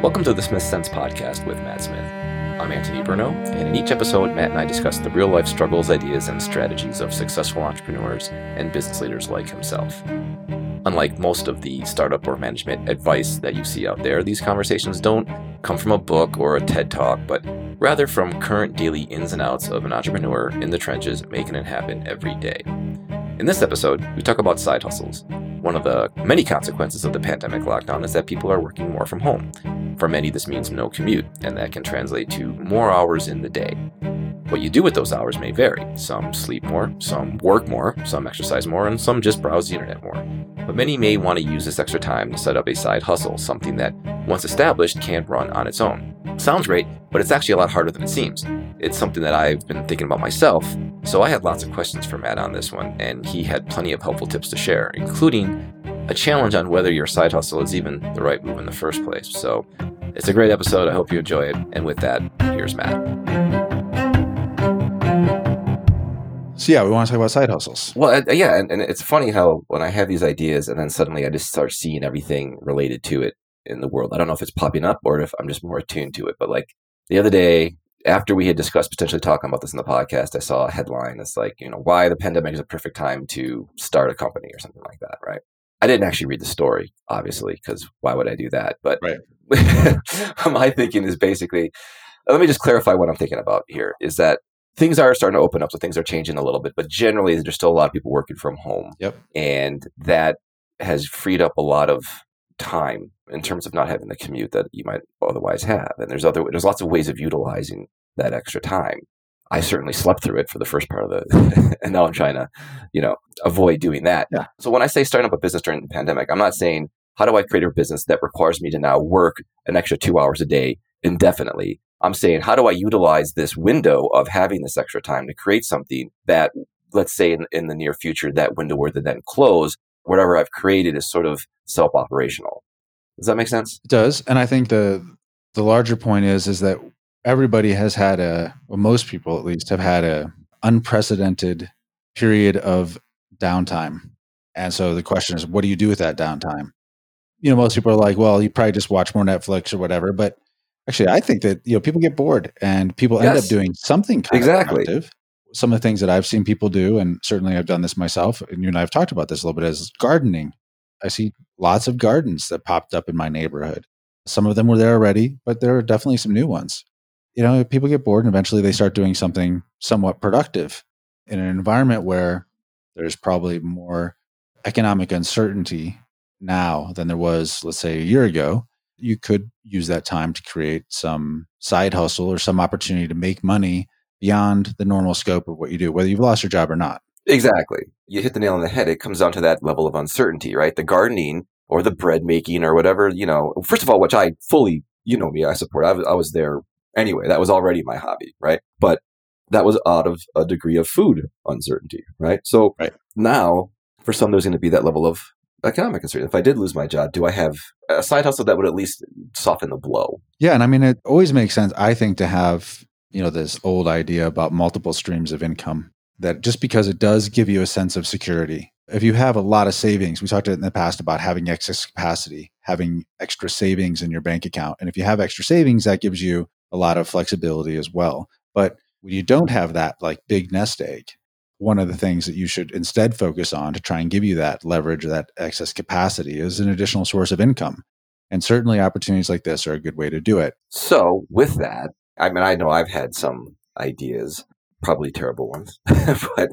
Welcome to the Smith Sense Podcast with Matt Smith. I'm Anthony Bruno, and in each episode, Matt and I discuss the real-life struggles, ideas, and strategies of successful entrepreneurs and business leaders like himself. Unlike most of the startup or management advice that you see out there, these conversations don't come from a book or a TED Talk, but rather from current daily ins and outs of an entrepreneur in the trenches making it happen every day. In this episode, we talk about side hustles. One of the many consequences of the pandemic lockdown is that people are working more from home. For many, this means no commute, and that can translate to more hours in the day. What you do with those hours may vary. Some sleep more, some work more, some exercise more, and some just browse the internet more. But many may want to use this extra time to set up a side hustle, something that, once established, can't run on its own. Sounds great, but it's actually a lot harder than it seems. It's something that I've been thinking about myself, so I had lots of questions for Matt on this one, and he had plenty of helpful tips to share, including a challenge on whether your side hustle is even the right move in the first place. So it's a great episode. I hope you enjoy it. And with that, here's Matt. So yeah, we want to talk about side hustles. Well, yeah, and it's funny how when I have these ideas and then suddenly I just start seeing everything related to it in the world. I don't know if it's popping up or if I'm just more attuned to it, but like the other day, after we had discussed potentially talking about this in the podcast, I saw a headline that's like, you know, why the pandemic is a perfect time to start a company or something like that, right? I didn't actually read the story, obviously, because why would I do that? But right. My thinking is basically, let me just clarify what I'm thinking about here, is that things are starting to open up, so things are changing a little bit, but generally there's still a lot of people working from home. Yep. And that has freed up a lot of time in terms of not having the commute that you might otherwise have. And there's lots of ways of utilizing that extra time. I certainly slept through it for the first part of the, and now I'm trying to, avoid doing that. Yeah. So when I say starting up a business during the pandemic, I'm not saying, how do I create a business that requires me to now work an extra 2 hours a day indefinitely? I'm saying, how do I utilize this window of having this extra time to create something that, let's say in the near future, that window were to then close, whatever I've created is sort of self-operational. Does that make sense? It does. And I think the larger point is that everybody has had most people at least have had a unprecedented period of downtime. And so the question is, what do you do with that downtime? You know, most people are like, well, you probably just watch more Netflix or whatever. But actually, I think that, people get bored and people end up doing something kind of productive. Some of the things that I've seen people do, and certainly I've done this myself, and you and I have talked about this a little bit, is gardening. I see lots of gardens that popped up in my neighborhood. Some of them were there already, but there are definitely some new ones. People get bored and eventually they start doing something somewhat productive in an environment where there's probably more economic uncertainty now than there was, let's say, a year ago. You could use that time to create some side hustle or some opportunity to make money beyond the normal scope of what you do, whether you've lost your job or not. Exactly. You hit the nail on the head. It comes down to that level of uncertainty, right? The gardening or the bread making or whatever, first of all, which I fully, I support. I was there anyway. That was already my hobby, right? But that was out of a degree of food uncertainty, right? So Now for some, there's going to be that level of economic uncertainty. If I did lose my job, do I have a side hustle that would at least soften the blow? Yeah. And I mean, it always makes sense, I think, to have, this old idea about multiple streams of income. That just because it does give you a sense of security, if you have a lot of savings, we talked in the past about having excess capacity, having extra savings in your bank account. And if you have extra savings, that gives you a lot of flexibility as well. But when you don't have that like big nest egg, one of the things that you should instead focus on to try and give you that leverage or that excess capacity is an additional source of income. And certainly opportunities like this are a good way to do it. So with that, I mean, I know I've had some ideas, probably terrible ones. But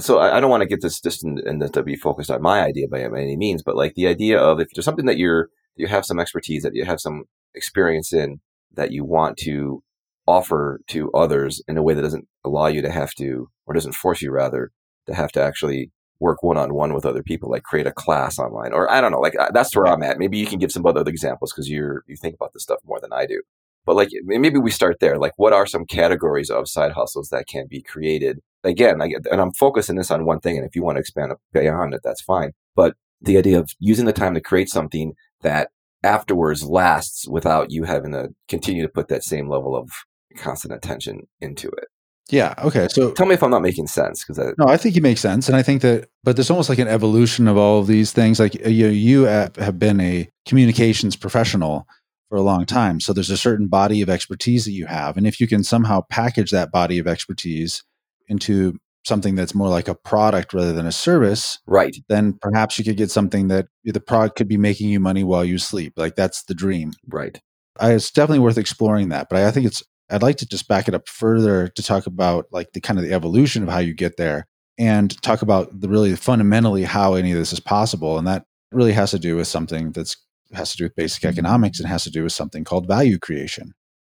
so I don't want to get this just and to be focused on my idea by any means, but like the idea of if there's something that you have some expertise, that you have some experience in, that you want to offer to others in a way that doesn't allow you to have to, or doesn't force you rather, to have to actually work one-on-one with other people, like create a class online, or I don't know, like that's where I'm at. Maybe you can give some other examples because you think about this stuff more than I do. But like maybe we start there. Like, what are some categories of side hustles that can be created? Again, and I'm focusing this on one thing. And if you want to expand beyond it, that's fine. But the idea of using the time to create something that afterwards lasts without you having to continue to put that same level of constant attention into it. Yeah. Okay. So tell me if I'm not making sense. No, I think you make sense. And I think that, but there's almost like an evolution of all of these things. Like you have been a communications professional for a long time. So there's a certain body of expertise that you have. And if you can somehow package that body of expertise into something that's more like a product rather than a service, right, then perhaps you could get something that the product could be making you money while you sleep. Like, that's the dream. Right. It's definitely worth exploring that. But I think I'd like to just back it up further to talk about like the kind of the evolution of how you get there and talk about the really fundamentally how any of this is possible. And that really has to do with something that has to do with basic economics and has to do with something called value creation.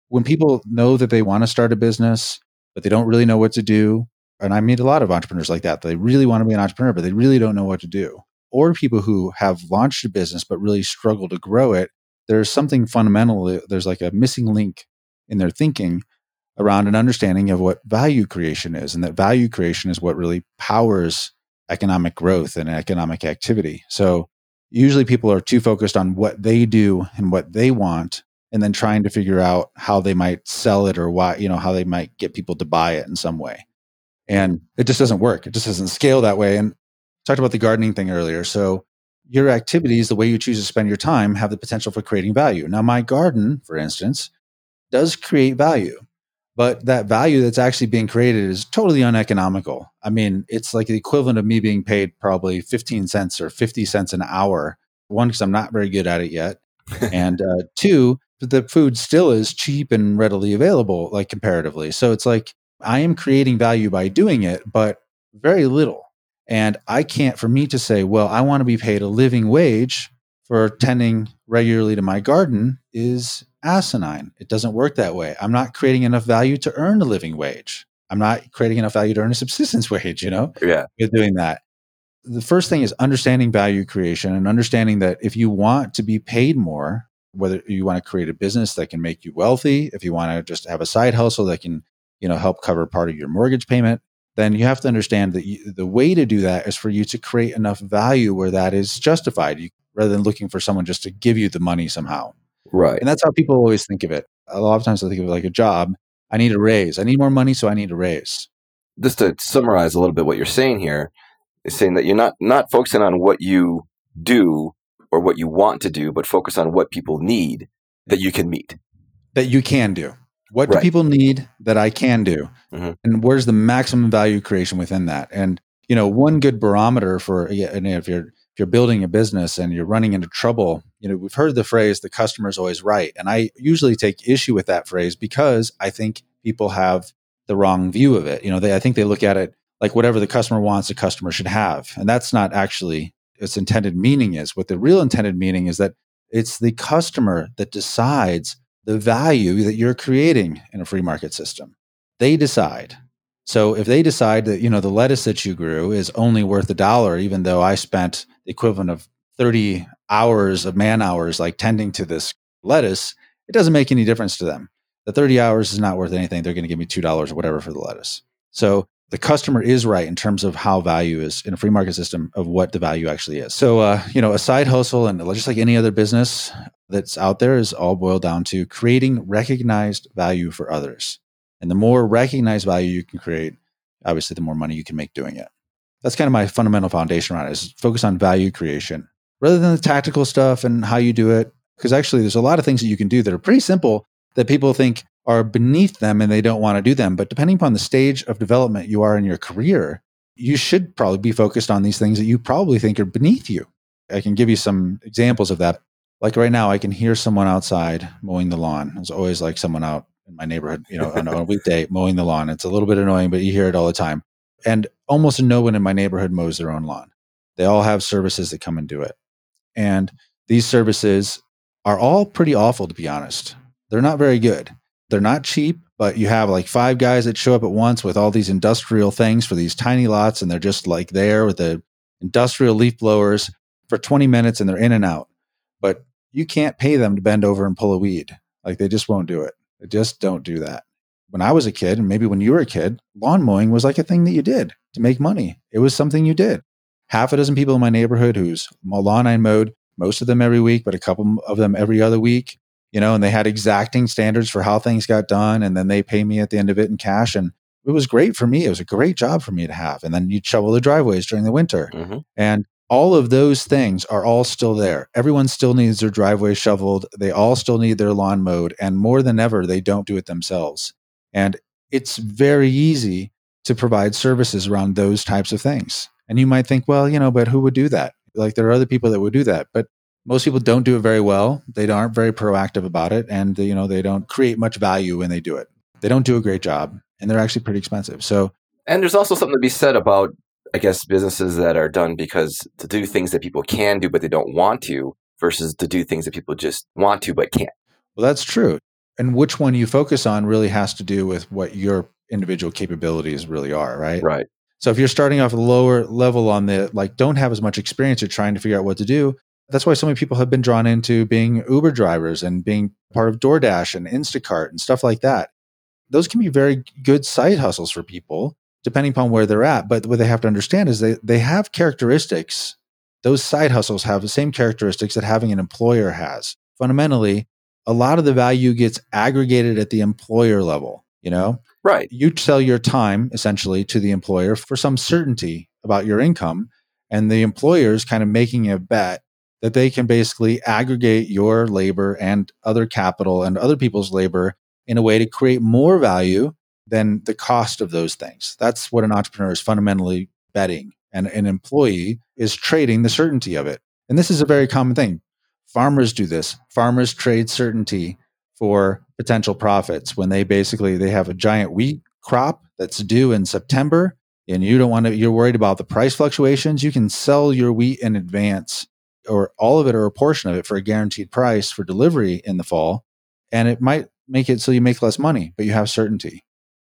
When people know that they want to start a business, but they don't really know what to do, and I meet a lot of entrepreneurs like that. They really want to be an entrepreneur, but they really don't know what to do. Or people who have launched a business, but really struggle to grow it. There's something fundamental. There's like a missing link in their thinking around an understanding of what value creation is, and that value creation is what really powers economic growth and economic activity. So usually people are too focused on what they do and what they want, and then trying to figure out how they might sell it or why, how they might get people to buy it in some way. And it just doesn't work. It just doesn't scale that way. And talked about the gardening thing earlier. So your activities, the way you choose to spend your time, have the potential for creating value. Now, my garden, for instance, does create value, but that value that's actually being created is totally uneconomical. I mean, it's like the equivalent of me being paid probably 15 cents or 50 cents an hour. One, because I'm not very good at it yet. And two, the food still is cheap and readily available, like comparatively. So it's like, I am creating value by doing it, but very little. And I can't, for me to say, well, I want to be paid a living wage for tending regularly to my garden, is asinine. It doesn't work that way. I'm not creating enough value to earn a living wage. I'm not creating enough value to earn a subsistence wage, Yeah. You're doing that. The first thing is understanding value creation and understanding that if you want to be paid more, whether you want to create a business that can make you wealthy, if you want to just have a side hustle that can help cover part of your mortgage payment, then you have to understand that the way to do that is for you to create enough value where that is justified, rather than looking for someone just to give you the money somehow. Right. And that's how people always think of it. A lot of times I think of it like a job. I need a raise. I need more money, so I need a raise. Just to summarize a little bit what you're saying here, is saying that you're not focusing on what you do or what you want to do, but focus on what people need that you can meet. That you can do. What do people need that I can do? Mm-hmm. And where's the maximum value creation within that? And, one good barometer for, and if you're building a business and you're running into trouble, we've heard the phrase, the customer's always right. And I usually take issue with that phrase because I think people have the wrong view of it. I think they look at it like whatever the customer wants, the customer should have. And that's not actually its intended meaning is. What the real intended meaning is that it's the customer that decides the value that you're creating in a free market system. They decide. So if they decide that, the lettuce that you grew is only worth $1, even though I spent the equivalent of 30 hours of man hours, like tending to this lettuce, it doesn't make any difference to them. The 30 hours is not worth anything. They're going to give me $2 or whatever for the lettuce. So the customer is right in terms of how value is in a free market system of what the value actually is. So, a side hustle, and just like any other business that's out there, is all boiled down to creating recognized value for others. And the more recognized value you can create, obviously, the more money you can make doing it. That's kind of my fundamental foundation around it, is focus on value creation rather than the tactical stuff and how you do it. Because actually, there's a lot of things that you can do that are pretty simple that people think are beneath them and they don't want to do them. But depending upon the stage of development you are in your career, you should probably be focused on these things that you probably think are beneath you. I can give you some examples of that. Like right now, I can hear someone outside mowing the lawn. There's always like someone out in my neighborhood, on a weekday mowing the lawn. It's a little bit annoying, but you hear it all the time. And almost no one in my neighborhood mows their own lawn. They all have services that come and do it. And these services are all pretty awful, to be honest. They're not very good. They're not cheap, but you have like 5 guys that show up at once with all these industrial things for these tiny lots. And they're just like there with the industrial leaf blowers for 20 minutes and they're in and out. But you can't pay them to bend over and pull a weed. Like they just won't do it. They just don't do that. When I was a kid, and maybe when you were a kid, lawn mowing was like a thing that you did to make money. It was something you did. Half a dozen people in my neighborhood whose lawn I mowed, most of them every week, but a couple of them every other week. And they had exacting standards for how things got done. And then they pay me at the end of it in cash. And it was great for me. It was a great job for me to have. And then you'd shovel the driveways during the winter. Mm-hmm. And All of those things are all still there. Everyone still needs their driveway shoveled. They all still need their lawn mowed. And more than ever, they don't do it themselves. And it's very easy to provide services around those types of things. And you might think, well, but who would do that? Like, there are other people that would do that. But most people don't do it very well. They aren't very proactive about it. And, they don't create much value when they do it. They don't do a great job. And they're actually pretty expensive. And there's also something to be said about, I guess, businesses that are done because to do things that people can do, but they don't want to, versus to do things that people just want to, but can't. Well, that's true. And which one you focus on really has to do with what your individual capabilities really are, right? Right. So if you're starting off at a lower level on the, don't have as much experience, you're trying to figure out what to do. That's why so many people have been drawn into being Uber drivers and being part of DoorDash and Instacart and stuff like that. Those can be very good side hustles for people, depending upon where they're at. But what they have to understand is they have characteristics. Those side hustles have the same characteristics that having an employer has. Fundamentally, a lot of the value gets aggregated at the employer level, Right. You sell your time, essentially, to the employer for some certainty about your income. And the employer is kind of making a bet that they can basically aggregate your labor and other capital and other people's labor in a way to create more value than the cost of those things. That's what an entrepreneur is fundamentally betting. And an employee is trading the certainty of it. And this is a very common thing. Farmers do this. Farmers trade certainty for potential profits when they have a giant wheat crop that's due in September and you're worried about the price fluctuations. You can sell your wheat in advance, or all of it or a portion of it, for a guaranteed price for delivery in the fall. And it might make it so you make less money, but you have certainty.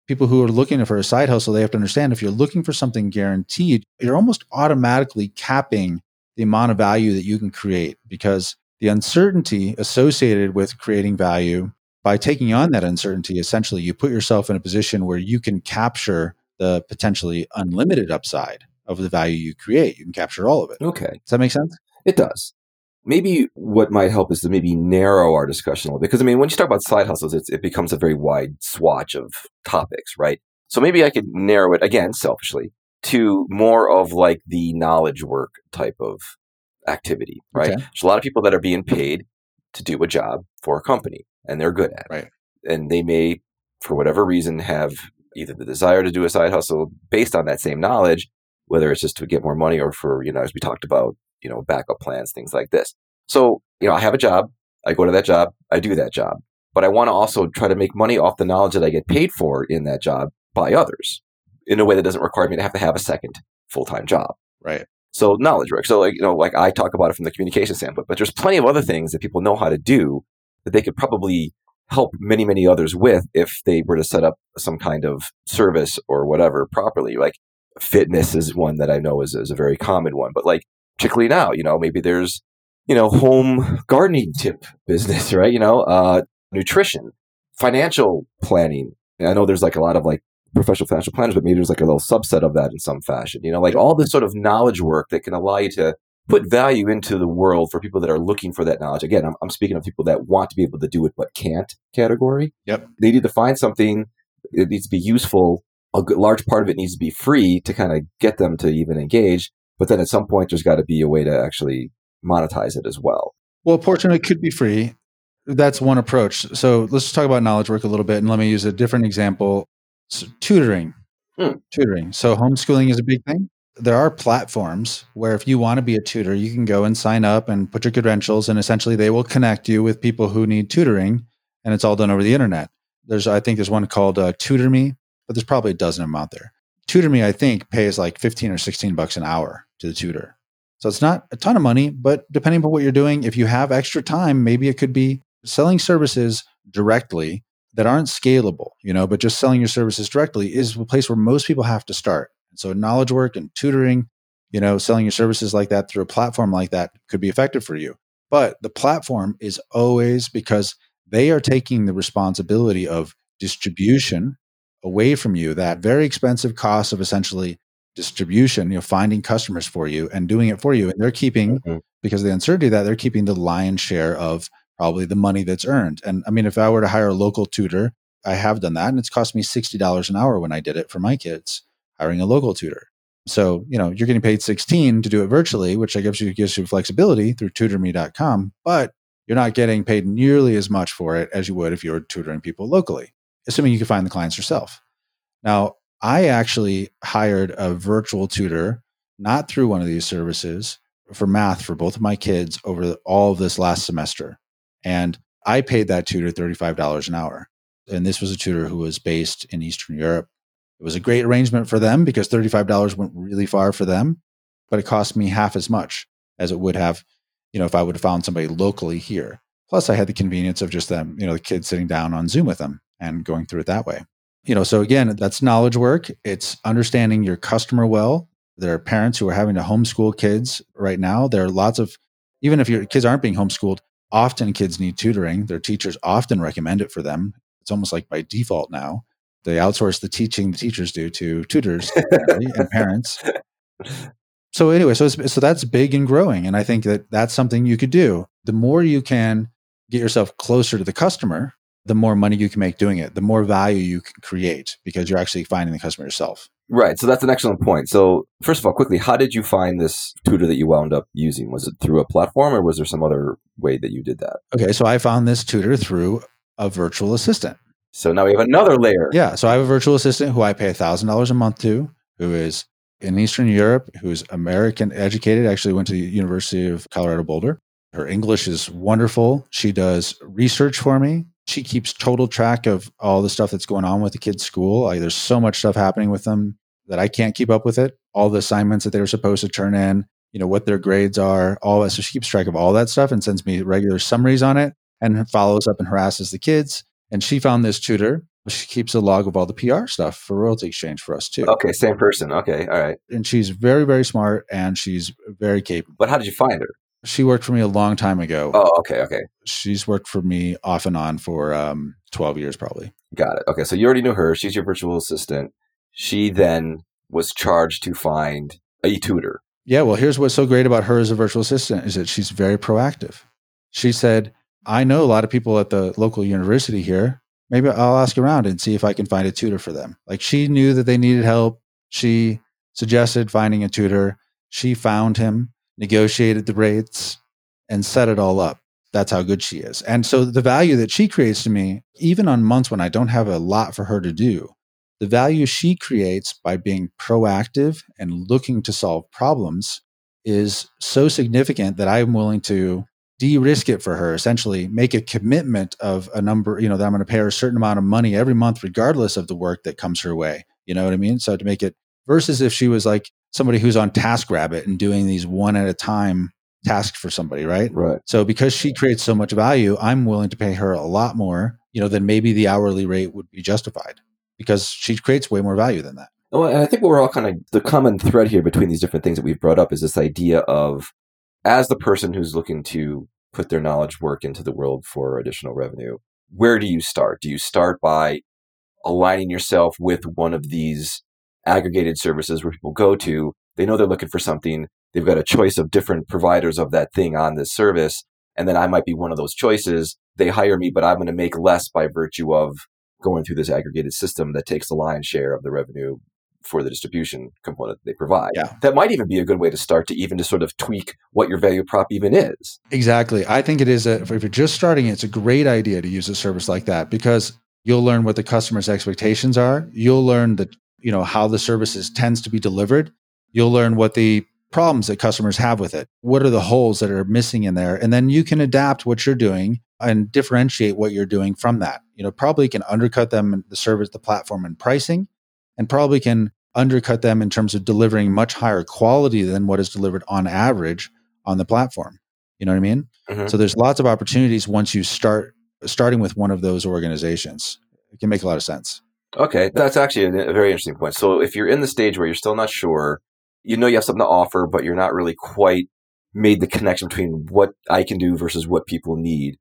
People who are looking for a side hustle, they have to understand if you're looking for something guaranteed, you're almost automatically capping the amount of value that you can create, because the uncertainty associated with creating value, by taking on that uncertainty, essentially you put yourself in a position where you can capture the potentially unlimited upside of the value you create. You can capture all of it. Okay. Does that make sense? It does. Maybe what might help is to maybe narrow our discussion a little bit. Because when you talk about side hustles, it becomes a very wide swatch of topics, right? So maybe I could narrow it, again, selfishly, to more of the knowledge work type of activity, right? Okay. There's a lot of people that are being paid to do a job for a company, and they're good at it. Right. And they may, for whatever reason, have either the desire to do a side hustle based on that same knowledge, whether it's just to get more money or for, as we talked about, backup plans, things like this. So, I have a job, I go to that job, I do that job, but I want to also try to make money off the knowledge that I get paid for in that job by others in a way that doesn't require me to have a second full-time job. Right. So knowledge work. So I talk about it from the communication standpoint, but there's plenty of other things that people know how to do that they could probably help many, many others with if they were to set up some kind of service or whatever properly. Like fitness is one that I know is a very common one, but particularly now, maybe there's, home gardening tip business, right? Nutrition, financial planning. I know there's a lot of professional financial planners, but maybe there's a little subset of that in some fashion, all this sort of knowledge work that can allow you to put value into the world for people that are looking for that knowledge. Again, I'm speaking of people that want to be able to do it, but can't category. Yep. They need to find something. It needs to be useful. A large part of it needs to be free to kind of get them to even engage. But then at some point, there's got to be a way to actually monetize it as well. Well, fortunately, it could be free. That's one approach. So let's talk about knowledge work a little bit. And let me use a different example. So tutoring. Tutoring. So homeschooling is a big thing. There are platforms where if you want to be a tutor, you can go and sign up and put your credentials. And essentially, they will connect you with people who need tutoring. And it's all done over the internet. I think there's one called TutorMe, but there's probably a dozen of them out there. TutorMe, I think, pays $15 or $16 an hour to the tutor. So it's not a ton of money, but depending on what you're doing, if you have extra time, maybe it could be selling services directly that aren't scalable, but just selling your services directly is a place where most people have to start. So knowledge work and tutoring, selling your services like that through a platform like that could be effective for you. But the platform is always, because they are taking the responsibility of distribution away from you, that very expensive cost of essentially distribution, finding customers for you and doing it for you. And they're keeping, because of the uncertainty of that, they're keeping the lion's share of probably the money that's earned. And if I were to hire a local tutor, I have done that. And it's cost me $60 an hour when I did it for my kids, hiring a local tutor. So, you know, you're getting paid $16 to do it virtually, which I gives you flexibility through tutorme.com, but you're not getting paid nearly as much for it as you would if you were tutoring people locally, assuming you can find the clients yourself. Now, I actually hired a virtual tutor, not through one of these services, for math for both of my kids over all of this last semester. And I paid that tutor $35 an hour. And this was a tutor who was based in Eastern Europe. It was a great arrangement for them because $35 went really far for them, but it cost me half as much as it would have, you know, if I would have found somebody locally here. Plus I had the convenience of just them, you know, the kids sitting down on Zoom with them and going through it that way. You know, so again, that's knowledge work. It's understanding your customer well. There are parents who are having to homeschool kids right now. There are lots of, even if your kids aren't being homeschooled, often kids need tutoring. Their teachers often recommend it for them. It's almost like by default now. They outsource the teaching the teachers do to tutors and parents. So anyway, so that's big and growing. And I think that that's something you could do. The more you can get yourself closer to the customer, the more money you can make doing it, the more value you can create because you're actually finding the customer yourself. Right. So that's an excellent point. So first of all, quickly, how did you find this tutor that you wound up using? Was it through a platform or was there some other way that you did that? Okay. So I found this tutor through a virtual assistant. So now we have another layer. Yeah. So I have a virtual assistant who I pay $1,000 a month to, who is in Eastern Europe, who's American educated, actually went to the University of Colorado Boulder. Her English is wonderful. She does research for me. She keeps total track of all the stuff that's going on with the kids' school. There's so much stuff happening with them that I can't keep up with it. All the assignments that they were supposed to turn in, you know, what their grades are, all that. So she keeps track of all that stuff and sends me regular summaries on it and follows up and harasses the kids. And she found this tutor. She keeps a log of all the PR stuff for Royalty Exchange for us too. Okay, same person. Okay, all right. And she's very, very smart and she's very capable. But how did you find her? She worked for me a long time ago. Oh, okay, okay. She's worked for me off and on for 12 years probably. Got it. Okay, so you already knew her. She's your virtual assistant. She then was charged to find a tutor. Yeah, well, here's what's so great about her as a virtual assistant is that she's very proactive. She said, I know a lot of people at the local university here. Maybe I'll ask around and see if I can find a tutor for them. Like she knew that they needed help. She suggested finding a tutor. She found him, negotiated the rates, and set it all up. That's how good she is. And so the value that she creates to me, even on months when I don't have a lot for her to do, the value she creates by being proactive and looking to solve problems is so significant that I'm willing to de-risk it for her, essentially make a commitment of a number, you know, that I'm going to pay her a certain amount of money every month, regardless of the work that comes her way. You know what I mean? So to make it versus if she was like somebody who's on TaskRabbit and doing these one at a time tasks for somebody, right? Right. So because she creates so much value, I'm willing to pay her a lot more, you know, than maybe the hourly rate would be justified because she creates way more value than that. Well, and I think we're all kind of the common thread here between these different things that we've brought up is this idea of as the person who's looking to put their knowledge work into the world for additional revenue, where do you start? Do you start by aligning yourself with one of these aggregated services where people go to? They know they're looking for something. They've got a choice of different providers of that thing on this service. And then I might be one of those choices. They hire me, but I'm going to make less by virtue of going through this aggregated system that takes the lion's share of the revenue for the distribution component that they provide. Yeah. That might even be a good way to start to even just sort of tweak what your value prop even is. Exactly. I think it is, if you're just starting, it's a great idea to use a service like that because you'll learn what the customer's expectations are. You'll learn that, you know, how the services tends to be delivered. You'll learn what the problems that customers have with it. What are the holes that are missing in there? And then you can adapt what you're doing and differentiate what you're doing from that. You know, probably can undercut them in the service, the platform and pricing, and probably can undercut them in terms of delivering much higher quality than what is delivered on average on the platform. You know what I mean? Mm-hmm. So there's lots of opportunities once you starting with one of those organizations. It can make a lot of sense. Okay. That's actually a very interesting point. So if you're in the stage where you're still not sure, you know you have something to offer, but you're not really quite made the connection between what I can do versus what people need,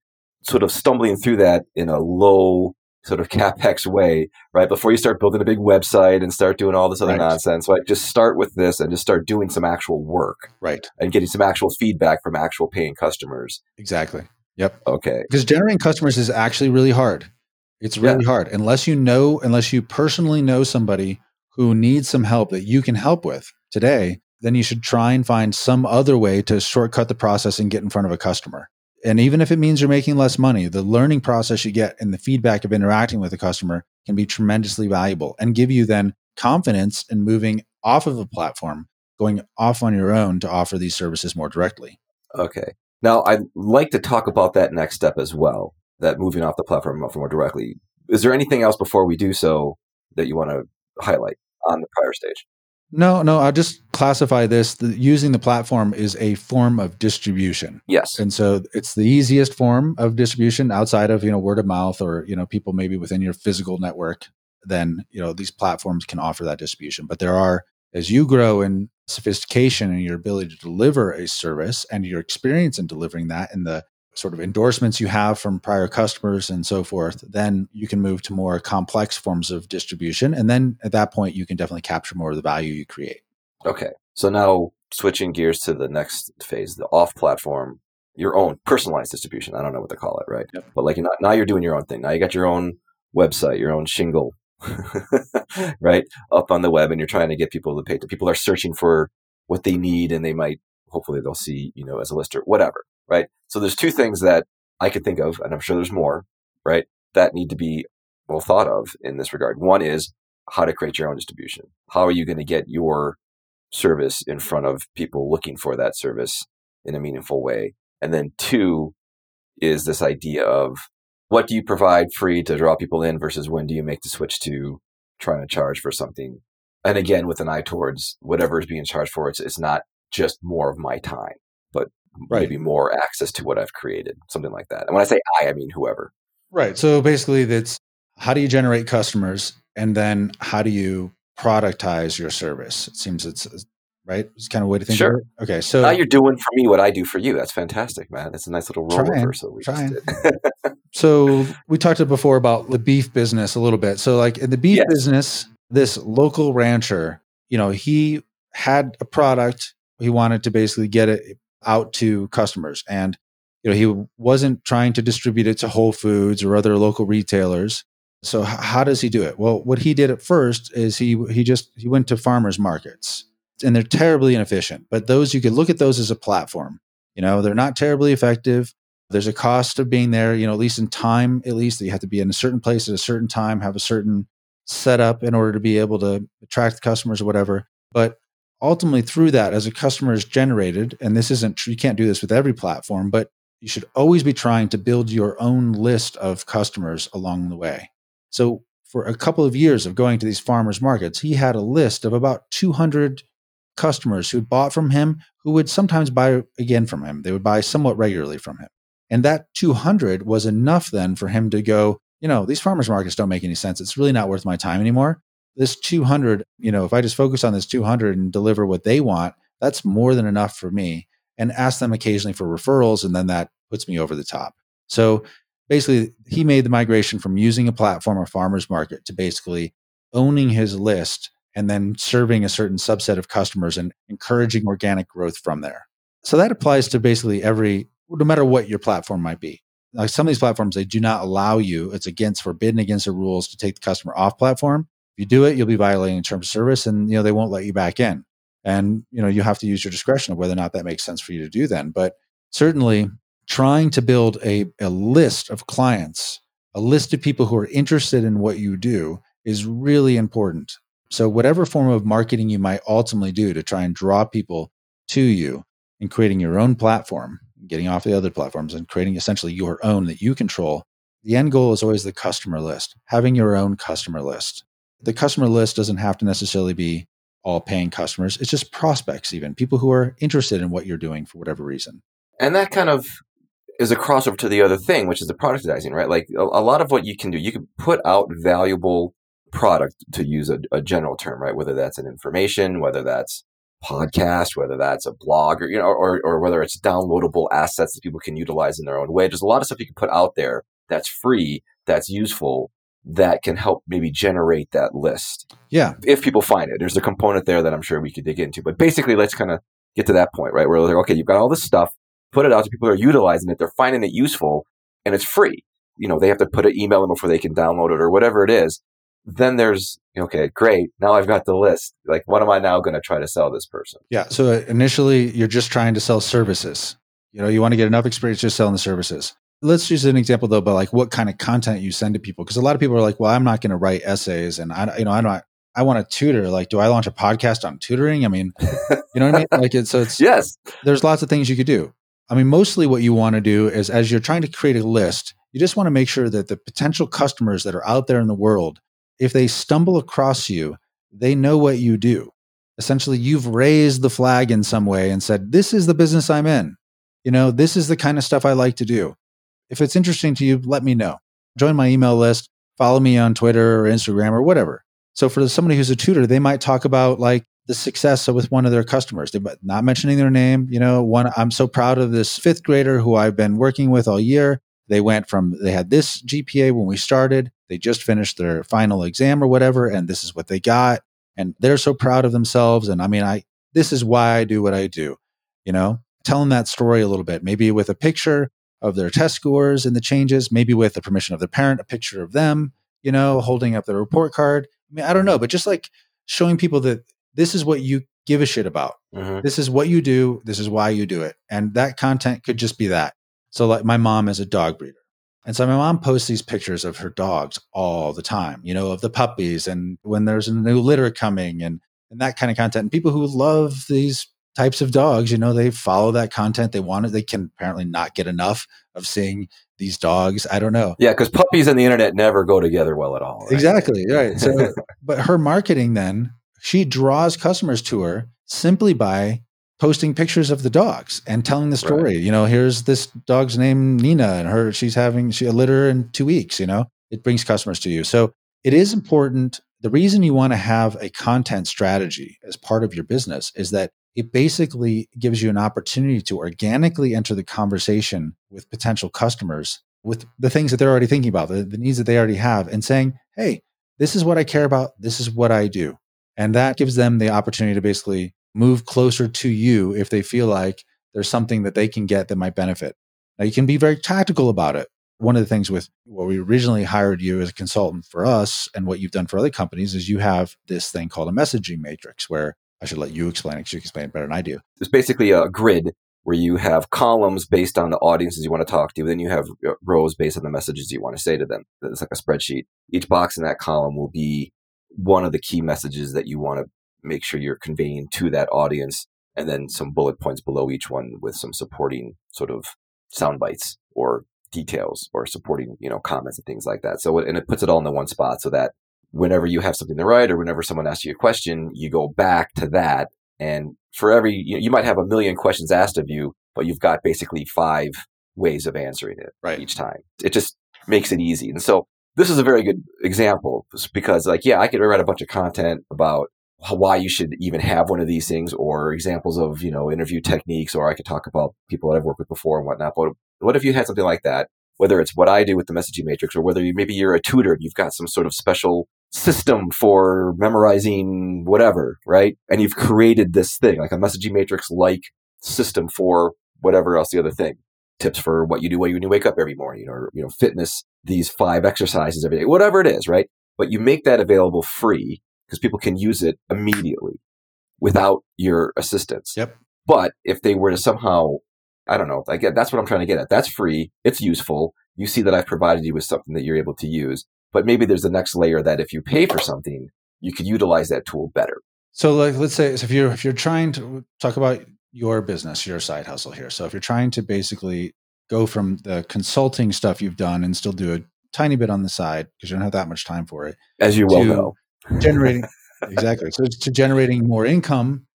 sort of stumbling through that in a low sort of CapEx way, right? Before you start building a big website and start doing all this other nonsense, right? Just start with this and just start doing some actual work, right? And getting some actual feedback from actual paying customers. Exactly. Yep. Okay. Because generating customers is actually really hard. It's really hard. Unless you personally know somebody who need some help that you can help with today, then you should try and find some other way to shortcut the process and get in front of a customer. And even if it means you're making less money, the learning process you get and the feedback of interacting with a customer can be tremendously valuable and give you then confidence in moving off of a platform, going off on your own to offer these services more directly. Okay. Now, I'd like to talk about that next step as well, that moving off the platform more directly. Is there anything else before we do so that you want to highlight on the prior stage? No, I'll just classify this. Using the platform is a form of distribution. Yes. And so it's the easiest form of distribution outside of, word of mouth or, people maybe within your physical network, then, these platforms can offer that distribution. But there are, as you grow in sophistication and your ability to deliver a service and your experience in delivering that and the sort of endorsements you have from prior customers and so forth, then you can move to more complex forms of distribution. And then at that point, you can definitely capture more of the value you create. Okay. So now switching gears to the next phase, the off-platform, your own personalized distribution. I don't know what to call it, right? Yep. But now you're doing your own thing. Now you got your own website, your own shingle, right? Up on the web, and you're trying to get people to pay. People are searching for what they need, and they might, hopefully they'll see, as a lister, whatever. Right. So there's two things that I could think of, and I'm sure there's more, right, that need to be well thought of in this regard. One is how to create your own distribution. How are you going to get your service in front of people looking for that service in a meaningful way? And then two is this idea of what do you provide free to draw people in versus when do you make the switch to trying to charge for something? And again, with an eye towards whatever is being charged for, it's not just more of my time, but right, maybe more access to what I've created, something like that. And when I say I mean whoever. Right. So basically that's how do you generate customers and then how do you productize your service? It seems it's right. It's kind of a way to think sure of it. Okay. So now you're doing for me what I do for you. That's fantastic, man. That's a nice little role reversal. So we talked before about the beef business a little bit. So in the beef yes business, this local rancher, he had a product. He wanted to basically get it out to customers. And, he wasn't trying to distribute it to Whole Foods or other local retailers. So how does he do it? Well, what he did at first is he went to farmers markets, and they're terribly inefficient, but those, you could look at those as a platform. They're not terribly effective. There's a cost of being there, at least in time, that you have to be in a certain place at a certain time, have a certain setup in order to be able to attract customers or whatever. But ultimately, through that, as a customer is generated, and this isn't, you can't do this with every platform, but you should always be trying to build your own list of customers along the way. So for a couple of years of going to these farmers markets, he had a list of about 200 customers who bought from him, who would sometimes buy again from him. They would buy somewhat regularly from him. And that 200 was enough then for him to go, these farmers markets don't make any sense. It's really not worth my time anymore. This 200, if I just focus on this 200 and deliver what they want, that's more than enough for me, and ask them occasionally for referrals. And then that puts me over the top. So basically he made the migration from using a platform or farmer's market to basically owning his list and then serving a certain subset of customers and encouraging organic growth from there. So that applies to basically no matter what your platform might be. Like some of these platforms, they do not allow you, it's forbidden against the rules to take the customer off platform. If you do it, you'll be violating terms of service, and they won't let you back in. And you have to use your discretion of whether or not that makes sense for you to do then. But certainly trying to build a list of clients, a list of people who are interested in what you do is really important. So whatever form of marketing you might ultimately do to try and draw people to you, and creating your own platform, getting off the other platforms and creating essentially your own that you control, the end goal is always the customer list, having your own customer list. The customer list doesn't have to necessarily be all paying customers. It's just prospects, even people who are interested in what you're doing for whatever reason. And that kind of is a crossover to the other thing, which is the productizing, right? Like a lot of what you can do, you can put out valuable product, to use a general term, right? Whether that's an information, whether that's podcast, whether that's a blog, or or whether it's downloadable assets that people can utilize in their own way. There's a lot of stuff you can put out there that's free, that's useful, that can help maybe generate that list. Yeah. If people find it, there's a component there that I'm sure we could dig into, but basically let's kind of get to that point, right? Where they're, okay, you've got all this stuff, put it out to people who are utilizing it. They're finding it useful and it's free. They have to put an email in before they can download it or whatever it is. then there's, okay, great. Now I've got the list. Like, what am I now going to try to sell this person? Yeah. So initially you're just trying to sell services. You know, you want to get enough experience just selling the services. Let's use an example though, but like what kind of content you send to people. Cause a lot of people are like, well, I'm not going to write essays and I want to tutor. Like, do I launch a podcast on tutoring? I mean, you know what I mean? Like it's, yes, there's lots of things you could do. I mean, mostly what you want to do is as you're trying to create a list, you just want to make sure that the potential customers that are out there in the world, if they stumble across you, they know what you do. Essentially, you've raised the flag in some way and said, this is the business I'm in. You know, this is the kind of stuff I like to do. If it's interesting to you, let me know. Join my email list, follow me on Twitter or Instagram or whatever. So for somebody who's a tutor, they might talk about like the success with one of their customers. They're not mentioning their name. You know, one, I'm so proud of this fifth grader who I've been working with all year. They had this GPA when we started. They just finished their final exam or whatever, and this is what they got. And they're so proud of themselves. And I mean, this is why I do what I do, you know, telling that story a little bit, maybe with a picture of their test scores and the changes, maybe with the permission of the parent, a picture of them, you know, holding up their report card. I mean, I don't know, but just like showing people that this is what you give a shit about. Mm-hmm. This is what you do. This is why you do it. And that content could just be that. So like my mom is a dog breeder. And so my mom posts these pictures of her dogs all the time, you know, of the puppies and when there's a new litter coming and that kind of content. And people who love these types of dogs, you know, they follow that content. They want it. They can apparently not get enough of seeing these dogs. I don't know. Yeah, because puppies and the internet never go together well at all. Right? Exactly. Right. So, but her marketing then, she draws customers to her simply by posting pictures of the dogs and telling the story. Right. You know, here's this dog's name, Nina, and she's having a litter in 2 weeks, you know, it brings customers to you. So it is important. The reason you want to have a content strategy as part of your business is that it basically gives you an opportunity to organically enter the conversation with potential customers with the things that they're already thinking about, the needs that they already have, and saying, hey, this is what I care about. This is what I do. And that gives them the opportunity to basically move closer to you if they feel like there's something that they can get that might benefit. Now, you can be very tactical about it. One of the things with what we originally hired you as a consultant for us and what you've done for other companies is you have this thing called a messaging matrix, where I should let you explain it because you can explain it better than I do. It's basically a grid where you have columns based on the audiences you want to talk to. Then you have rows based on the messages you want to say to them. It's like a spreadsheet. Each box in that column will be one of the key messages that you want to make sure you're conveying to that audience, and then some bullet points below each one with some supporting sort of sound bites or details or supporting, you know, comments and things like that. So, and it puts it all in the one spot so that whenever you have something to write or whenever someone asks you a question, you go back to that. And for every, you might have 1,000,000 questions asked of you, but you've got basically 5 ways of answering it each time. It just makes it easy. And so this is a very good example because like, yeah, I could write a bunch of content about why you should even have one of these things, or examples of, you know, interview techniques, or I could talk about people that I've worked with before and whatnot. But what if you had something like that, whether it's what I do with the messaging matrix, or whether maybe you're a tutor and you've got some sort of special system for memorizing whatever, right? And you've created this thing, like a messaging matrix like system for whatever else the other thing. Tips for what you do when you wake up every morning, or, you know, fitness, these 5 exercises every day, whatever it is, right? But you make that available free, because people can use it immediately without your assistance. Yep. But if they were to somehow, I don't know, like, that's what I'm trying to get at. That's free. It's useful. You see that I've provided you with something that you're able to use. But maybe there's the next layer that if you pay for something, you could utilize that tool better. So like, let's say, so if you're trying to talk about your business, your side hustle here. So if you're trying to basically go from the consulting stuff you've done and still do a tiny bit on the side, because you don't have that much time for it. As you well know. Generating exactly. So to generating more income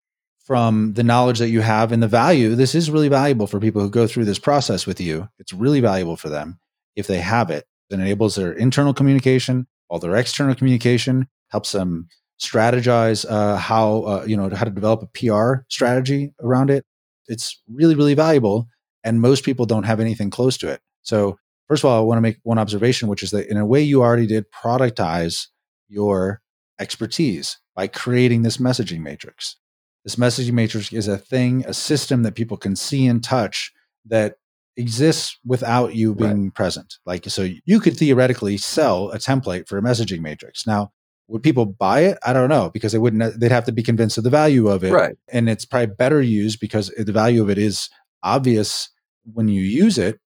from the knowledge that you have and the value. This is really valuable for people who go through this process with you. It's really valuable for them if they have it. It enables their internal communication, all their external communication, helps them strategize how to develop a PR strategy around it. It's really, really valuable. And most people don't have anything close to it. So first of all, I want to make one observation, which is that in a way you already did productize your expertise by creating this messaging matrix. This messaging matrix is a thing, a system that people can see and touch that exists without you being present. Like, so you could theoretically sell a template for a messaging matrix. Now, Would people buy it? I don't know, because they wouldn't, they'd have to be convinced of the value of it. Right. And it's probably better used because the value of it is obvious when you use it,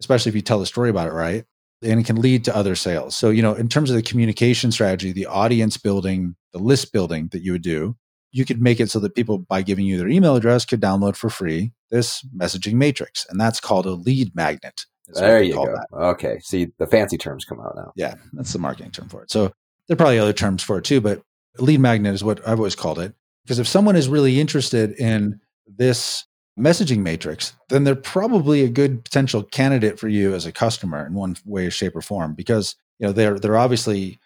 especially if you tell the story about it, right? And it can lead to other sales. So, you know, in terms of the communication strategy, the audience building, the list building that you would do, you could make it so that people, by giving you their email address, could download for free this messaging matrix. And that's called a lead magnet. There you go. That. Okay. See, the fancy terms come out now. Yeah. That's the marketing term for it. So there are probably other terms for it too, but lead magnet is what I've always called it. Because if someone is really interested in this messaging matrix, then they're probably a good potential candidate for you as a customer in one way, shape, or form, because you know they're obviously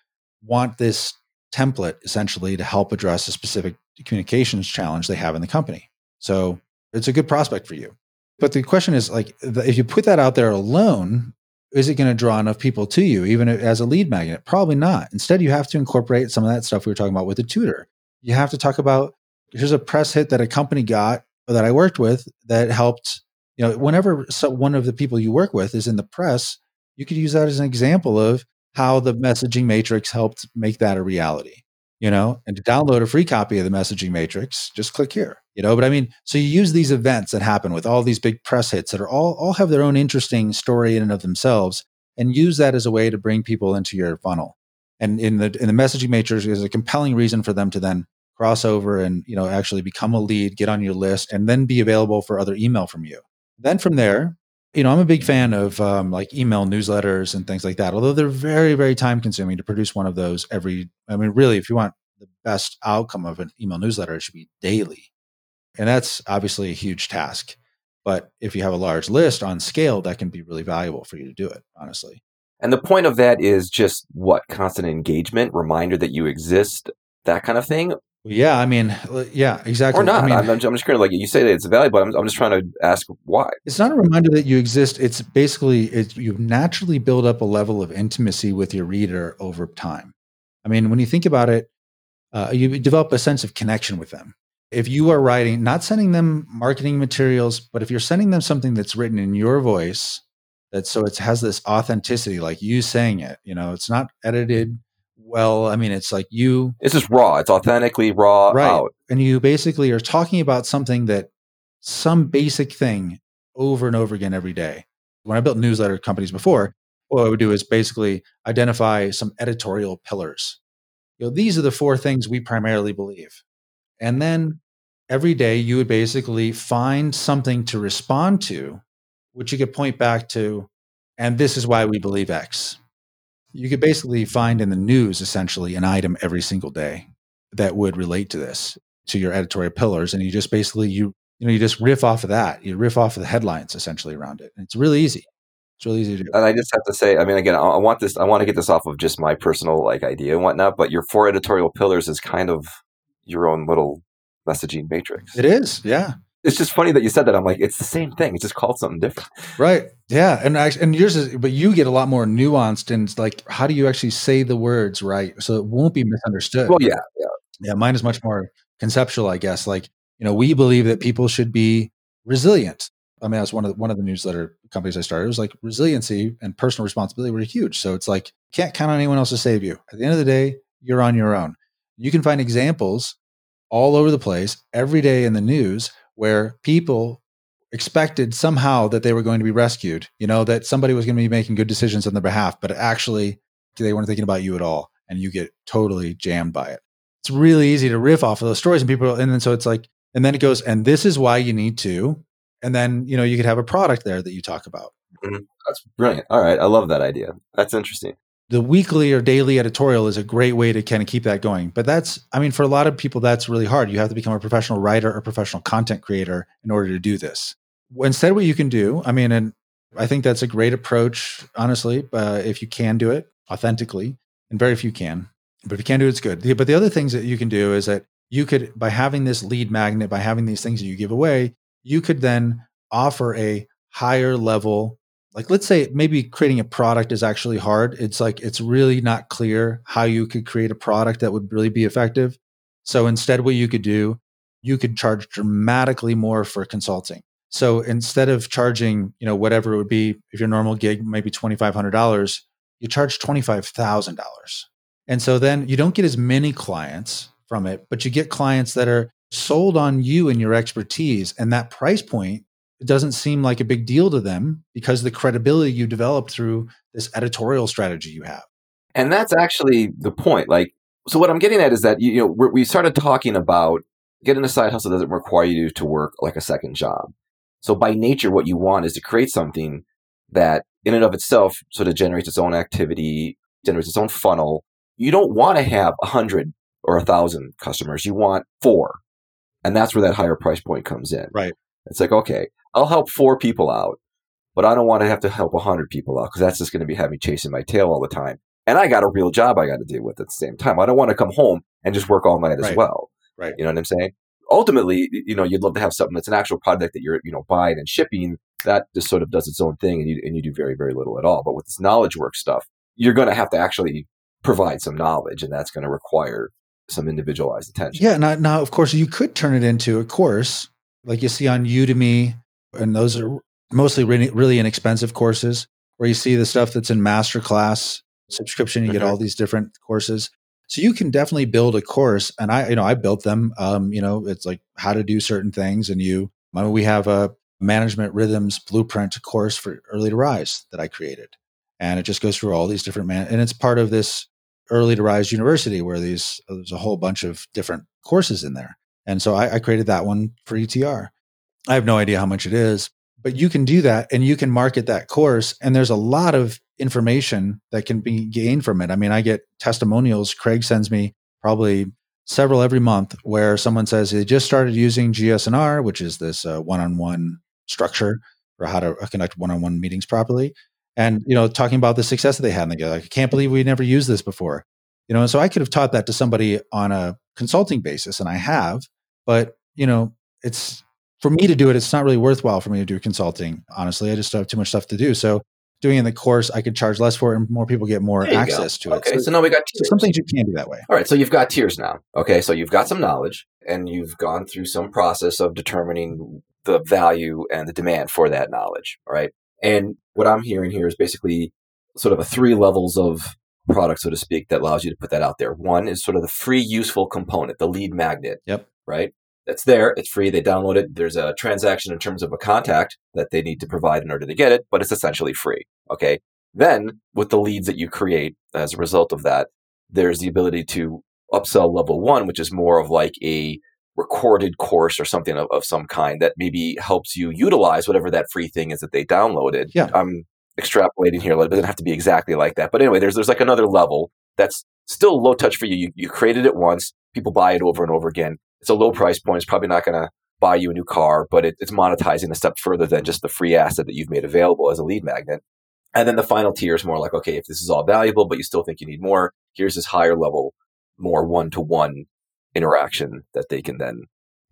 want this template essentially to help address a specific communications challenge they have in the company. So it's a good prospect for you. But the question is, like, if you put that out there alone, is it going to draw enough people to you, even as a lead magnet? Probably not. Instead, you have to incorporate some of that stuff we were talking about with the tutor. You have to talk about, here's a press hit that a company got or that I worked with that helped. You know, whenever one of the people you work with is in the press, you could use that as an example of how the messaging matrix helped make that a reality. You know, and to download a free copy of the messaging matrix, just click here, you know, but I mean, so you use these events that happen with all these big press hits that are all have their own interesting story in and of themselves, and use that as a way to bring people into your funnel. And in the messaging matrix is a compelling reason for them to then cross over and, you know, actually become a lead, get on your list, and then be available for other email from you. Then from there, you know, I'm a big fan of like email newsletters and things like that, although they're very, very time consuming to produce one of those really, if you want the best outcome of an email newsletter, it should be daily. And that's obviously a huge task. But if you have a large list on scale, that can be really valuable for you to do it, honestly. And the point of that is just what? Constant engagement, reminder that you exist, that kind of thing? Yeah, I mean, yeah, exactly. Or not. I mean, I'm just going to, like, you say that it's valuable. I'm just trying to ask why. It's not a reminder that you exist. It's basically, you naturally build up a level of intimacy with your reader over time. I mean, when you think about it, you develop a sense of connection with them. If you are writing, not sending them marketing materials, but if you're sending them something that's written in your voice, so it has this authenticity, like you saying it, you know, it's not edited. Well, I mean, it's like you... It's just raw. It's authentically raw. Right. Out. And you basically are talking about something that some basic thing over and over again every day. When I built newsletter companies before, what I would do is basically identify some editorial pillars. You know, these are the four things we primarily believe. And then every day you would basically find something to respond to, which you could point back to, and this is why we believe X. You could basically find in the news, essentially, an item every single day that would relate to this, to your editorial pillars. And you just basically, you just riff off of that. You riff off of the headlines, essentially, around it. And it's really easy. It's really easy to do. And I just have to say, I mean, again, I want to get this off of just my personal, like, idea and whatnot, but your four editorial pillars is kind of your own little messaging matrix. It is. Yeah. It's just funny that you said that. I'm like, it's the same thing. It's just called something different. Right. Yeah. And yours is, but you get a lot more nuanced, and it's like, how do you actually say the words right so it won't be misunderstood? Well, yeah. Yeah. Yeah. Mine is much more conceptual, I guess. Like, you know, we believe that people should be resilient. I mean, that's one of the newsletter companies I started. It was like resiliency and personal responsibility were huge. So it's like, can't count on anyone else to save you. At the end of the day, you're on your own. You can find examples all over the place every day in the news where people expected somehow that they were going to be rescued, you know, that somebody was going to be making good decisions on their behalf, but actually they weren't thinking about you at all. And you get totally jammed by it. It's really easy to riff off of those stories, and then it's like, and then it goes, and this is why you need to, and then, you know, you could have a product there that you talk about. Mm-hmm. That's brilliant. All right. I love that idea. That's interesting. The weekly or daily editorial is a great way to kind of keep that going. But that's, I mean, for a lot of people, that's really hard. You have to become a professional writer or professional content creator in order to do this. Instead, what you can do, I mean, and I think that's a great approach, honestly, if you can do it authentically, and very few can, but if you can do it, it's good. But the other things that you can do is that you could, by having this lead magnet, by having these things that you give away, you could then offer a higher level. Like, let's say maybe creating a product is actually hard. It's like, it's really not clear how you could create a product that would really be effective. So instead, what you could do, you could charge dramatically more for consulting. So instead of charging, you know, whatever it would be, if your normal gig, maybe $2,500, you charge $25,000. And so then you don't get as many clients from it, but you get clients that are sold on you and your expertise. And that price point, it doesn't seem like a big deal to them because the credibility you developed through this editorial strategy you have. And that's actually the point. Like, so what I'm getting at is that, you know, we started talking about getting a side hustle doesn't require you to work like a second job. So by nature, what you want is to create something that in and of itself sort of generates its own activity, generates its own funnel. You don't want to have 100 or 1,000 customers. You want 4. And that's where that higher price point comes in. Right. It's like, okay, I'll help 4 people out, but I don't want to have to help 100 people out because that's just going to be having chasing my tail all the time. And I got a real job I got to deal with at the same time. I don't want to come home and just work all night as well. Right. You know what I'm saying? Ultimately, you know, you'd love to have something that's an actual product that you're, you know, buying and shipping. That just sort of does its own thing, and you do very, very little at all. But with this knowledge work stuff, you're going to have to actually provide some knowledge, and that's going to require some individualized attention. Yeah. Now, of course, you could turn it into a course like you see on Udemy, and those are mostly really inexpensive courses where you see the stuff that's in Masterclass subscription. You get all these different courses. So you can definitely build a course. And I built them, it's like how to do certain things. And we have a management rhythms blueprint course for Early to Rise that I created. And it just goes through all these different, and it's part of this Early to Rise University where there's a whole bunch of different courses in there. And so I created that one for ETR. I have no idea how much it is, but you can do that and you can market that course. And there's a lot of information that can be gained from it. I mean, I get testimonials. Craig sends me probably several every month where someone says they just started using GSNR, which is this one-on-one structure for how to conduct one-on-one meetings properly. And, talking about the success that they had. And they go, I can't believe we never used this before. And so I could have taught that to somebody on a consulting basis, and I have, but, it's for me to do it. It's not really worthwhile for me to do consulting. Honestly, I just have too much stuff to do. So doing in the course, I could charge less for it and more people get more access to it. Okay, so now we got tiers. Some things you can do that way. All right, so you've got tiers now. Okay, so you've got some knowledge and you've gone through some process of determining the value and the demand for that knowledge, all right? And what I'm hearing here is basically sort of a 3 levels of product, so to speak, that allows you to put that out there. One is sort of the free useful component, the lead magnet, right? That's there. It's free. They download it. There's a transaction in terms of a contact that they need to provide in order to get it, but it's essentially free. Okay. Then with the leads that you create as a result of that, there's the ability to upsell level 1, which is more of like a recorded course or something of some kind that maybe helps you utilize whatever that free thing is that they downloaded. Yeah. I'm extrapolating here. It doesn't have to be exactly like that. But anyway, there's like another level that's still low touch for you. You created it once. People buy it over and over again. It's a low price point. It's probably not going to buy you a new car, but it's monetizing a step further than just the free asset that you've made available as a lead magnet. And then the final tier is more like, okay, if this is all valuable, but you still think you need more, here's this higher level, more one-to-one interaction that they can then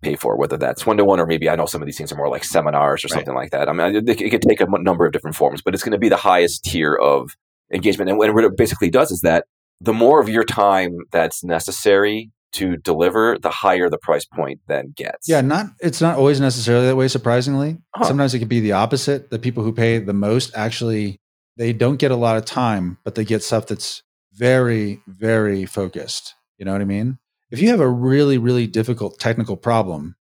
pay for, whether that's one-to-one or maybe I know some of these things are more like seminars or something like that. I mean, it could take a number of different forms, but it's going to be the highest tier of engagement. And what it basically does is that the more of your time that's necessary to deliver, the higher the price point then gets. Yeah, it's not always necessarily that way, surprisingly. Huh. Sometimes it could be the opposite. The people who pay the most, actually, they don't get a lot of time, but they get stuff that's very, very focused. You know what I mean? If you have a really, really difficult technical problem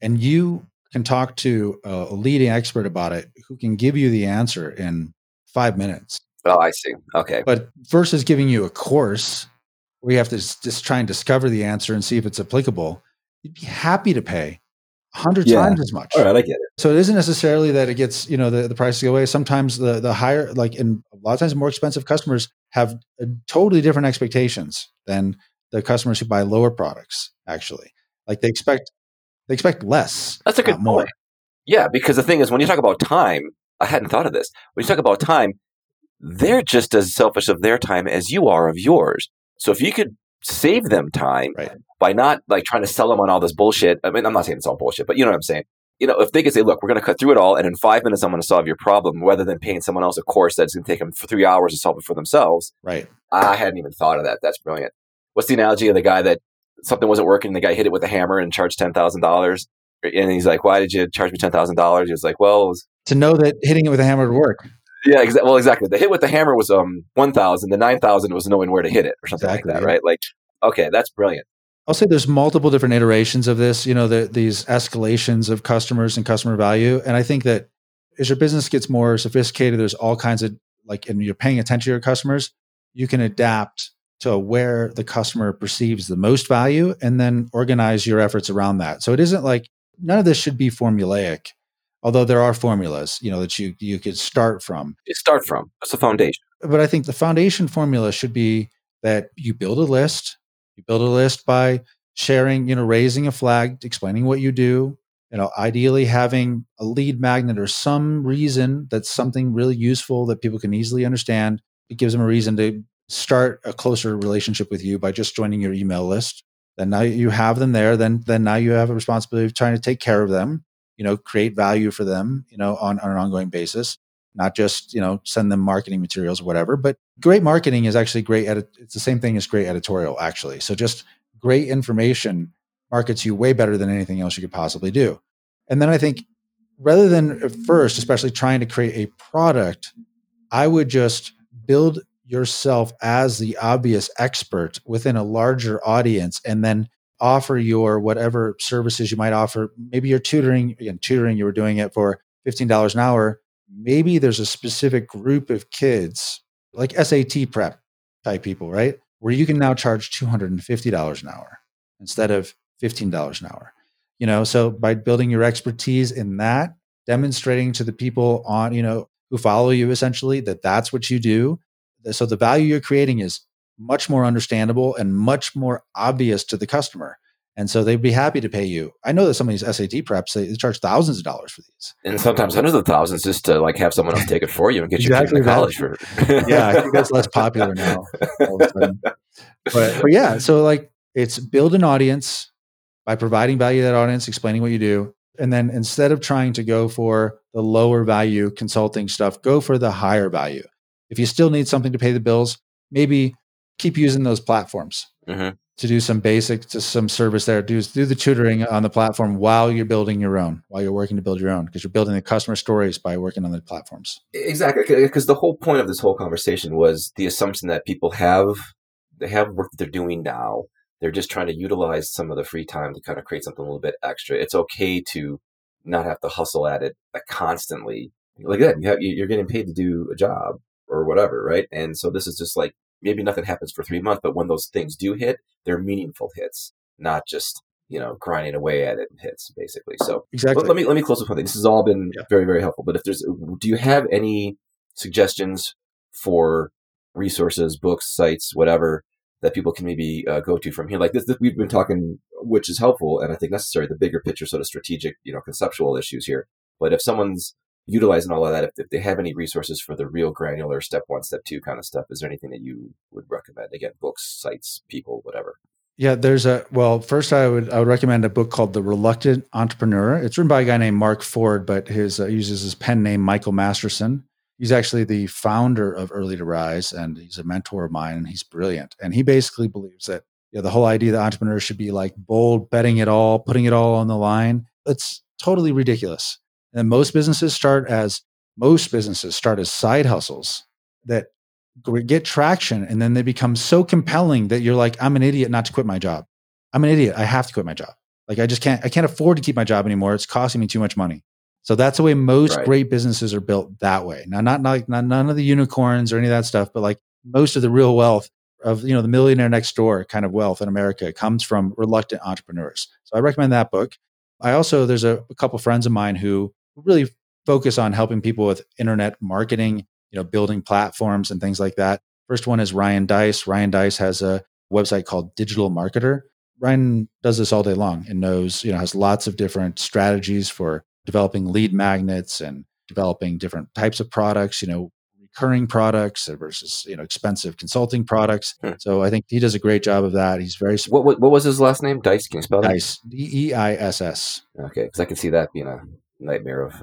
and you can talk to a leading expert about it who can give you the answer in 5 minutes. Oh, I see. Okay. But versus giving you a course, we have to just try and discover the answer and see if it's applicable, you'd be happy to pay 100 times as much. All right, I get it. So it isn't necessarily that it gets, the price to go away. Sometimes the higher, like in a lot of times more expensive customers have totally different expectations than the customers who buy lower products, actually. Like they expect less. That's a good point. More. Yeah, because the thing is, when you talk about time, I hadn't thought of this. When you talk about time, they're just as selfish of their time as you are of yours. So if you could save them time by not like trying to sell them on all this bullshit. I mean, I'm not saying it's all bullshit, but you know what I'm saying? If they could say, look, we're going to cut through it all. And in 5 minutes, I'm going to solve your problem rather than paying someone else a course that's going to take them 3 hours to solve it for themselves. Right. I hadn't even thought of that. That's brilliant. What's the analogy of the guy that something wasn't working and the guy hit it with a hammer and charged $10,000? And he's like, why did you charge me $10,000? He was like, well, to know that hitting it with a hammer would work. Yeah, well, exactly. The hit with the hammer was 1,000. The 9,000 was knowing where to hit it or something exactly, like that, right? Like, okay, that's brilliant. I'll say there's multiple different iterations of this, you know, these escalations of customers and customer value. And I think that as your business gets more sophisticated, there's all kinds of, like, and you're paying attention to your customers, you can adapt to where the customer perceives the most value and then organize your efforts around that. So it isn't like, none of this should be formulaic, although there are formulas, you know, that you could start from. Start from. That's the foundation. But I think the foundation formula should be that you build a list. You build a list by sharing, you know, raising a flag, explaining what you do, you know, ideally having a lead magnet or some reason that's something really useful that people can easily understand. It gives them a reason to start a closer relationship with you by just joining your email list. Then now you have them there. Then now you have a responsibility of trying to take care of them, you know, create value for them, you know, on an ongoing basis, not just, you know, send them marketing materials or whatever. But great marketing is actually great. It's the same thing as great editorial, actually. So just great information markets you way better than anything else you could possibly do. And then I think rather than at first, especially trying to create a product, I would just build yourself as the obvious expert within a larger audience, and then offer your whatever services you might offer. Maybe you're tutoring, you were doing it for $15 an hour. Maybe there's a specific group of kids, like SAT prep type people, right? Where you can now charge $250 an hour instead of $15 an hour. You know, so by building your expertise in that, demonstrating to the people on, you know, who follow you essentially that that's what you do. So the value you're creating is much more understandable and much more obvious to the customer. And so they'd be happy to pay you. I know that some of these SAT preps, they charge thousands of dollars for these. And sometimes hundreds of thousands just to like have someone else take it for you and get exactly you to college for it. Yeah, I think that's less popular now. All of a sudden. But yeah, so like it's build an audience by providing value to that audience, explaining what you do. And then instead of trying to go for the lower value consulting stuff, go for the higher value. If you still need something to pay the bills, maybe keep using those platforms to do some basic, to some service there. Do the tutoring on the platform while you're building your own, while you're working to build your own, because you're building the customer stories by working on the platforms. Exactly, because the whole point of this whole conversation was the assumption that people have work that they're doing now. They're just trying to utilize some of the free time to kind of create something a little bit extra. It's okay to not have to hustle at it constantly. Like that, you're getting paid to do a job or whatever, right? And so this is just like, maybe nothing happens for 3 months, but when those things do hit, they're meaningful hits, not just, you know, grinding away at it hits, basically. So exactly. Let me close with something. This has all been very, very helpful, but do you have any suggestions for resources, books, sites, whatever, that people can maybe go to from here? Like this, we've been talking, which is helpful, and I think necessary, the bigger picture, sort of strategic, you know, conceptual issues here. But if someone's utilizing all of that, if they have any resources for the real granular step one, step two kind of stuff, is there anything that you would recommend? Again, books, sites, people, whatever. Yeah, first I would recommend a book called The Reluctant Entrepreneur. It's written by a guy named Mark Ford, but he uses his pen name, Michael Masterson. He's actually the founder of Early to Rise, and he's a mentor of mine, and he's brilliant. And he basically believes that, you know, the whole idea that entrepreneurs should be like bold, betting it all, putting it all on the line. It's totally ridiculous. And most businesses start as side hustles that get traction, and then they become so compelling that you're like, I'm an idiot not to quit my job. I'm an idiot. I have to quit my job. Like I can't afford to keep my job anymore. It's costing me too much money. So that's the way most great businesses are built that way. Now, not none of the unicorns or any of that stuff, but like most of the real wealth of, you know, the millionaire next door kind of wealth in America comes from reluctant entrepreneurs. So I recommend that book. I also, there's a couple of friends of mine who really focus on helping people with internet marketing, you know, building platforms and things like that. First one is Ryan Deiss. Ryan Deiss has a website called Digital Marketer. Ryan does this all day long and knows, you know, has lots of different strategies for developing lead magnets and developing different types of products, you know, recurring products versus, you know, expensive consulting products. So I think he does a great job of that. He's very... What was his last name? Deiss, can you spell that? Deiss, D-E-I-S-S. Okay, because I can see that being a nightmare of...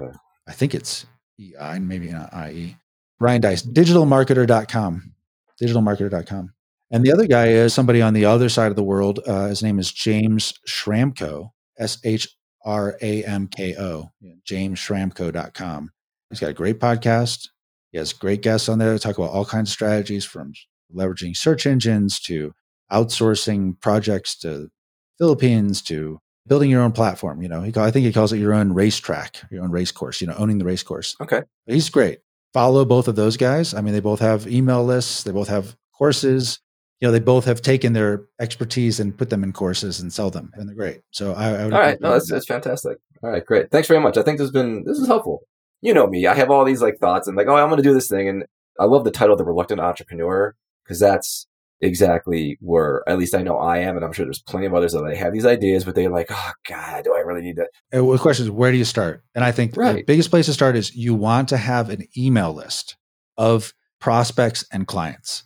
I think it's E-I, maybe not I-E. Ryan Deiss, digitalmarketer.com. Digitalmarketer.com. And the other guy is somebody on the other side of the world. His name is James Schramko, S-H-R-A-M-K-O, James Schramko.com. He's got a great podcast. He has great guests on there that talk about all kinds of strategies, from leveraging search engines to outsourcing projects to Philippines to building your own platform. You know, I think he calls it your own racetrack, your own race course, owning the race course. Okay. He's great. Follow both of those guys. I mean, they both have email lists. They both have courses. They both have taken their expertise and put them in courses and sell them, and they're great. So I would. All right. No, that's fantastic. All right. Great. Thanks very much. I think this is helpful. You know me, I have all these thoughts and I'm going to do this thing. And I love the title, The Reluctant Entrepreneur, because that's exactly where, at least I know I am. And I'm sure there's plenty of others that they have these ideas, but they're like, oh God, do I really need that? And the question is, where do you start? And I think the biggest place to start is you want to have an email list of prospects and clients.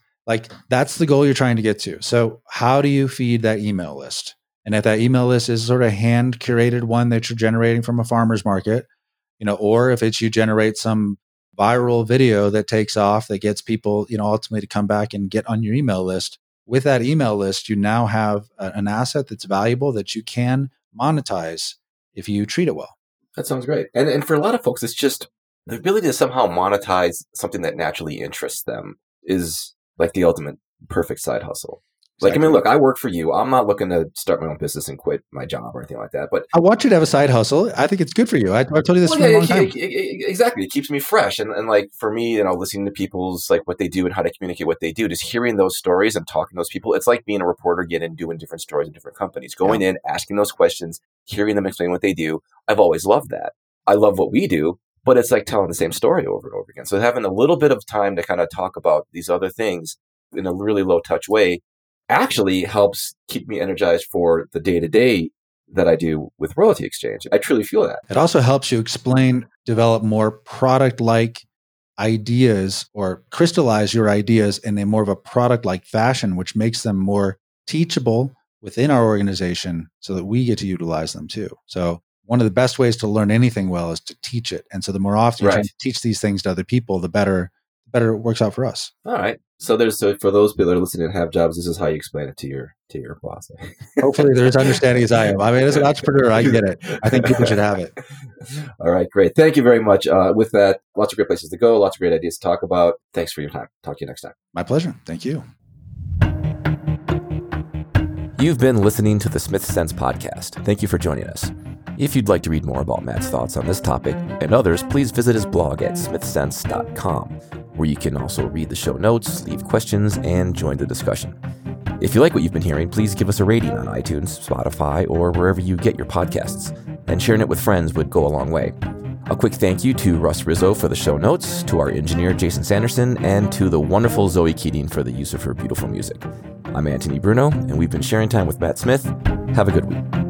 That's the goal you're trying to get to. So how do you feed that email list? And if that email list is sort of hand curated one that you're generating from a farmer's market, or if it's you generate some viral video that takes off, that gets people, ultimately to come back and get on your email list. With that email list, you now have an asset that's valuable that you can monetize if you treat it well. That sounds great. And for a lot of folks, it's just the ability to somehow monetize something that naturally interests them is the ultimate perfect side hustle. Exactly. I work for you. I'm not looking to start my own business and quit my job or anything like that. But I want you to have a side hustle. I think it's good for you. I told you this for a long time. Exactly. It keeps me fresh. And for me, listening to people's what they do and how to communicate what they do, just hearing those stories and talking to those people. It's like being a reporter again and doing different stories in different companies, going in, asking those questions, hearing them explain what they do. I've always loved that. I love what we do, but it's like telling the same story over and over again. So having a little bit of time to kind of talk about these other things in a really low touch way actually helps keep me energized for the day-to-day that I do with Royalty Exchange. I truly feel that. It also helps you develop more product-like ideas or crystallize your ideas in a more of a product-like fashion, which makes them more teachable within our organization so that we get to utilize them too. So one of the best ways to learn anything well is to teach it. And so the more often you teach these things to other people, the better it works out for us. All right. So for those people that are listening and have jobs, this is how you explain it to your boss. Hopefully they're as understanding as I am. I mean, as an entrepreneur, I get it. I think people should have it. All right, great. Thank you very much. With that, lots of great places to go, lots of great ideas to talk about. Thanks for your time. Talk to you next time. My pleasure. Thank you. You've been listening to the Smith Sense Podcast. Thank you for joining us. If you'd like to read more about Matt's thoughts on this topic and others, please visit his blog at smithsense.com, where you can also read the show notes, leave questions, and join the discussion. If you like what you've been hearing, please give us a rating on iTunes, Spotify, or wherever you get your podcasts, and sharing it with friends would go a long way. A quick thank you to Russ Rizzo for the show notes, to our engineer Jason Sanderson, and to the wonderful Zoe Keating for the use of her beautiful music. I'm Anthony Bruno, and we've been sharing time with Matt Smith. Have a good week.